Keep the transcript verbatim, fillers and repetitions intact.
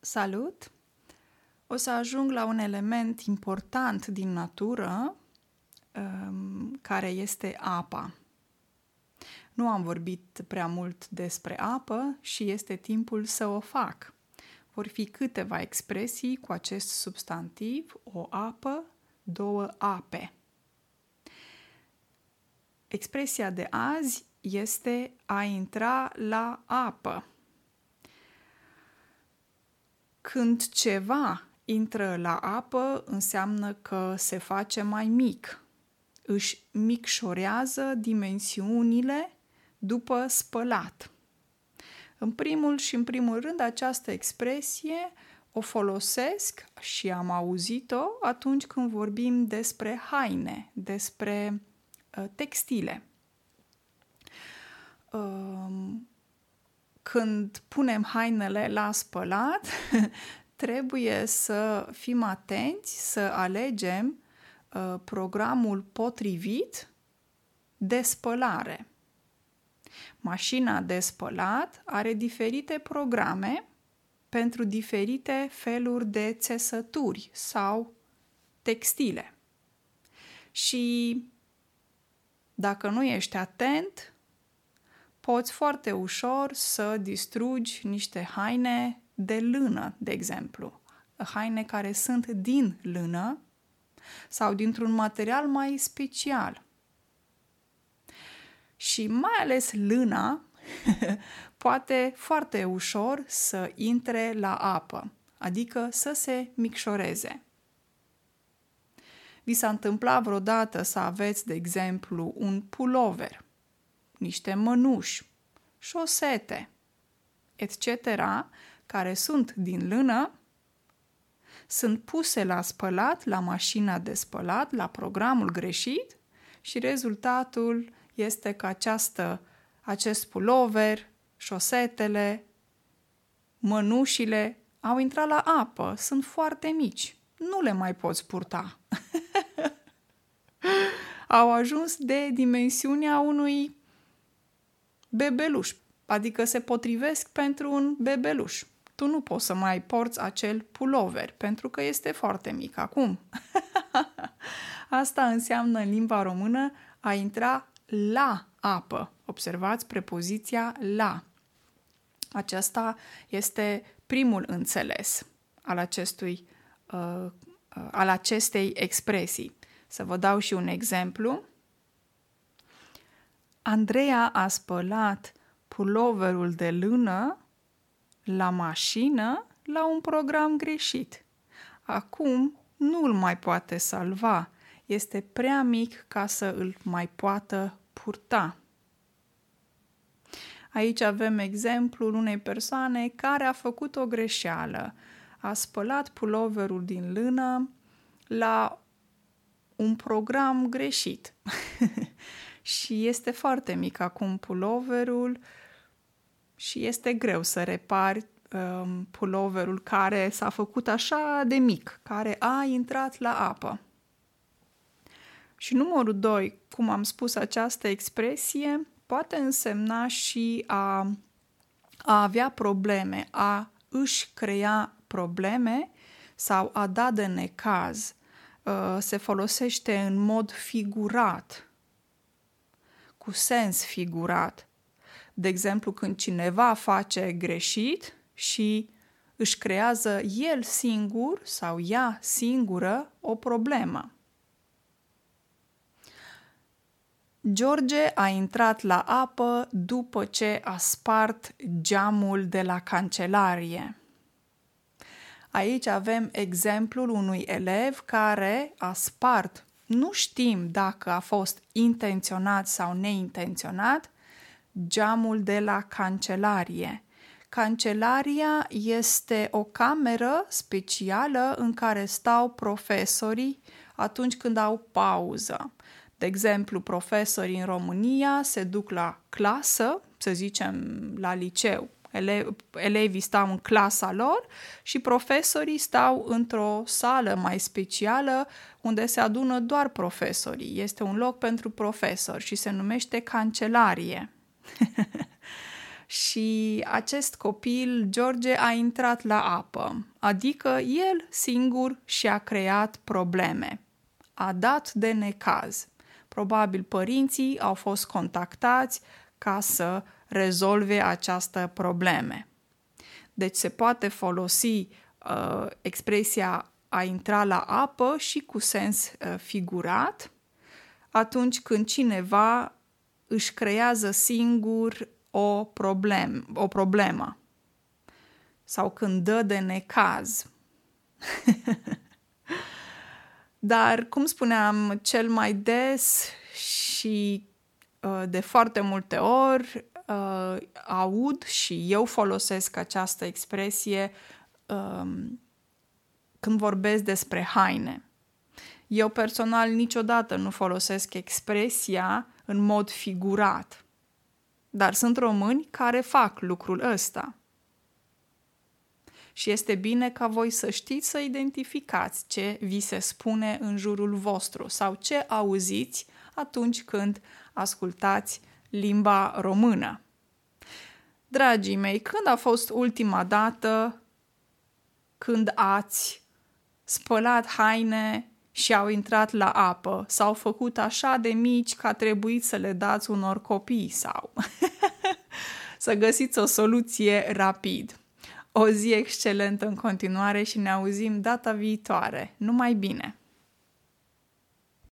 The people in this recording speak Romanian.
salut, o să ajung la un element important din natură, care este apa. Nu am vorbit prea mult despre apă și este timpul să o fac. Vor fi câteva expresii cu acest substantiv, o apă, două ape. Expresia de azi este a intra la apă. Când ceva intră la apă, înseamnă că se face mai mic. Își micșorează dimensiunile după spălat. În primul și în primul rând, această expresie o folosesc și am auzit-o atunci când vorbim despre haine, despre uh, textile. Uh, când punem hainele la spălat, trebuie să fim atenți, să alegem uh, programul potrivit de spălare. Mașina de spălat are diferite programe pentru diferite feluri de țesături sau textile. Și dacă nu ești atent, poți foarte ușor să distrugi niște haine de lână, de exemplu. Haine care sunt din lână sau dintr-un material mai special. Și mai ales lâna poate foarte ușor să intre la apă, adică să se micșoreze. Vi s-a întâmplat vreodată să aveți, de exemplu, un pulover, niște mănuși, șosete, et cetera, care sunt din lână, sunt puse la spălat, la mașina de spălat, la programul greșit și rezultatul este că această, acest pulover, șosetele, mănușile au intrat la apă, sunt foarte mici, nu le mai poți purta. Au ajuns de dimensiunea unui bebeluș, adică se potrivesc pentru un bebeluș. Tu nu poți să mai porți acel pulover, pentru că este foarte mic acum. Asta înseamnă în limba română a intra la apă. Observați prepoziția la. Aceasta este primul înțeles al, acestui, uh, al acestei expresii. Să vă dau și un exemplu. Andreea a spălat puloverul de lână la mașină la un program greșit. Acum nu îl mai poate salva. Este prea mic ca să îl mai poată purta. Aici avem exemplul unei persoane care a făcut o greșeală. A spălat puloverul din lână la un program greșit. Și este foarte mic acum puloverul și este greu să repari um, puloverul care s-a făcut așa de mic, care a intrat la apă. Și numărul doi, cum am spus, această expresie poate însemna și a, a avea probleme, a își crea probleme sau a da de necaz. Se folosește în mod figurat, cu sens figurat. De exemplu, când cineva face greșit și își creează el singur sau ea singură o problemă. George a intrat la apă după ce a spart geamul de la cancelarie. Aici avem exemplul unui elev care a spart. Nu știm dacă a fost intenționat sau neintenționat geamul de la cancelarie. Cancelaria este o cameră specială în care stau profesorii atunci când au pauză. De exemplu, profesorii în România se duc la clasă, să zicem la liceu. Ele- elevii stau în clasa lor și profesorii stau într-o sală mai specială unde se adună doar profesorii. Este un loc pentru profesori și se numește cancelarie. și acest copil, George, a intrat la apă, adică el singur și-a creat probleme. A dat de necaz. Probabil părinții au fost contactați ca să rezolve această probleme. Deci se poate folosi uh, expresia a intra la apă și cu sens uh, figurat atunci când cineva își creează singur o, problem, o problemă sau când dă de necaz. Dar, cum spuneam, cel mai des și uh, de foarte multe ori uh, aud și eu folosesc această expresie uh, când vorbesc despre haine. Eu personal niciodată nu folosesc expresia în mod figurat, dar sunt români care fac lucrul ăsta. Și este bine ca voi să știți să identificați ce vi se spune în jurul vostru sau ce auziți atunci când ascultați limba română. Dragii mei, când a fost ultima dată când ați spălat haine și au intrat la apă, s-au făcut așa de mici că a trebuit să le dați unor copii sau să găsiți o soluție rapid. O zi excelentă în continuare și ne auzim data viitoare. Numai bine!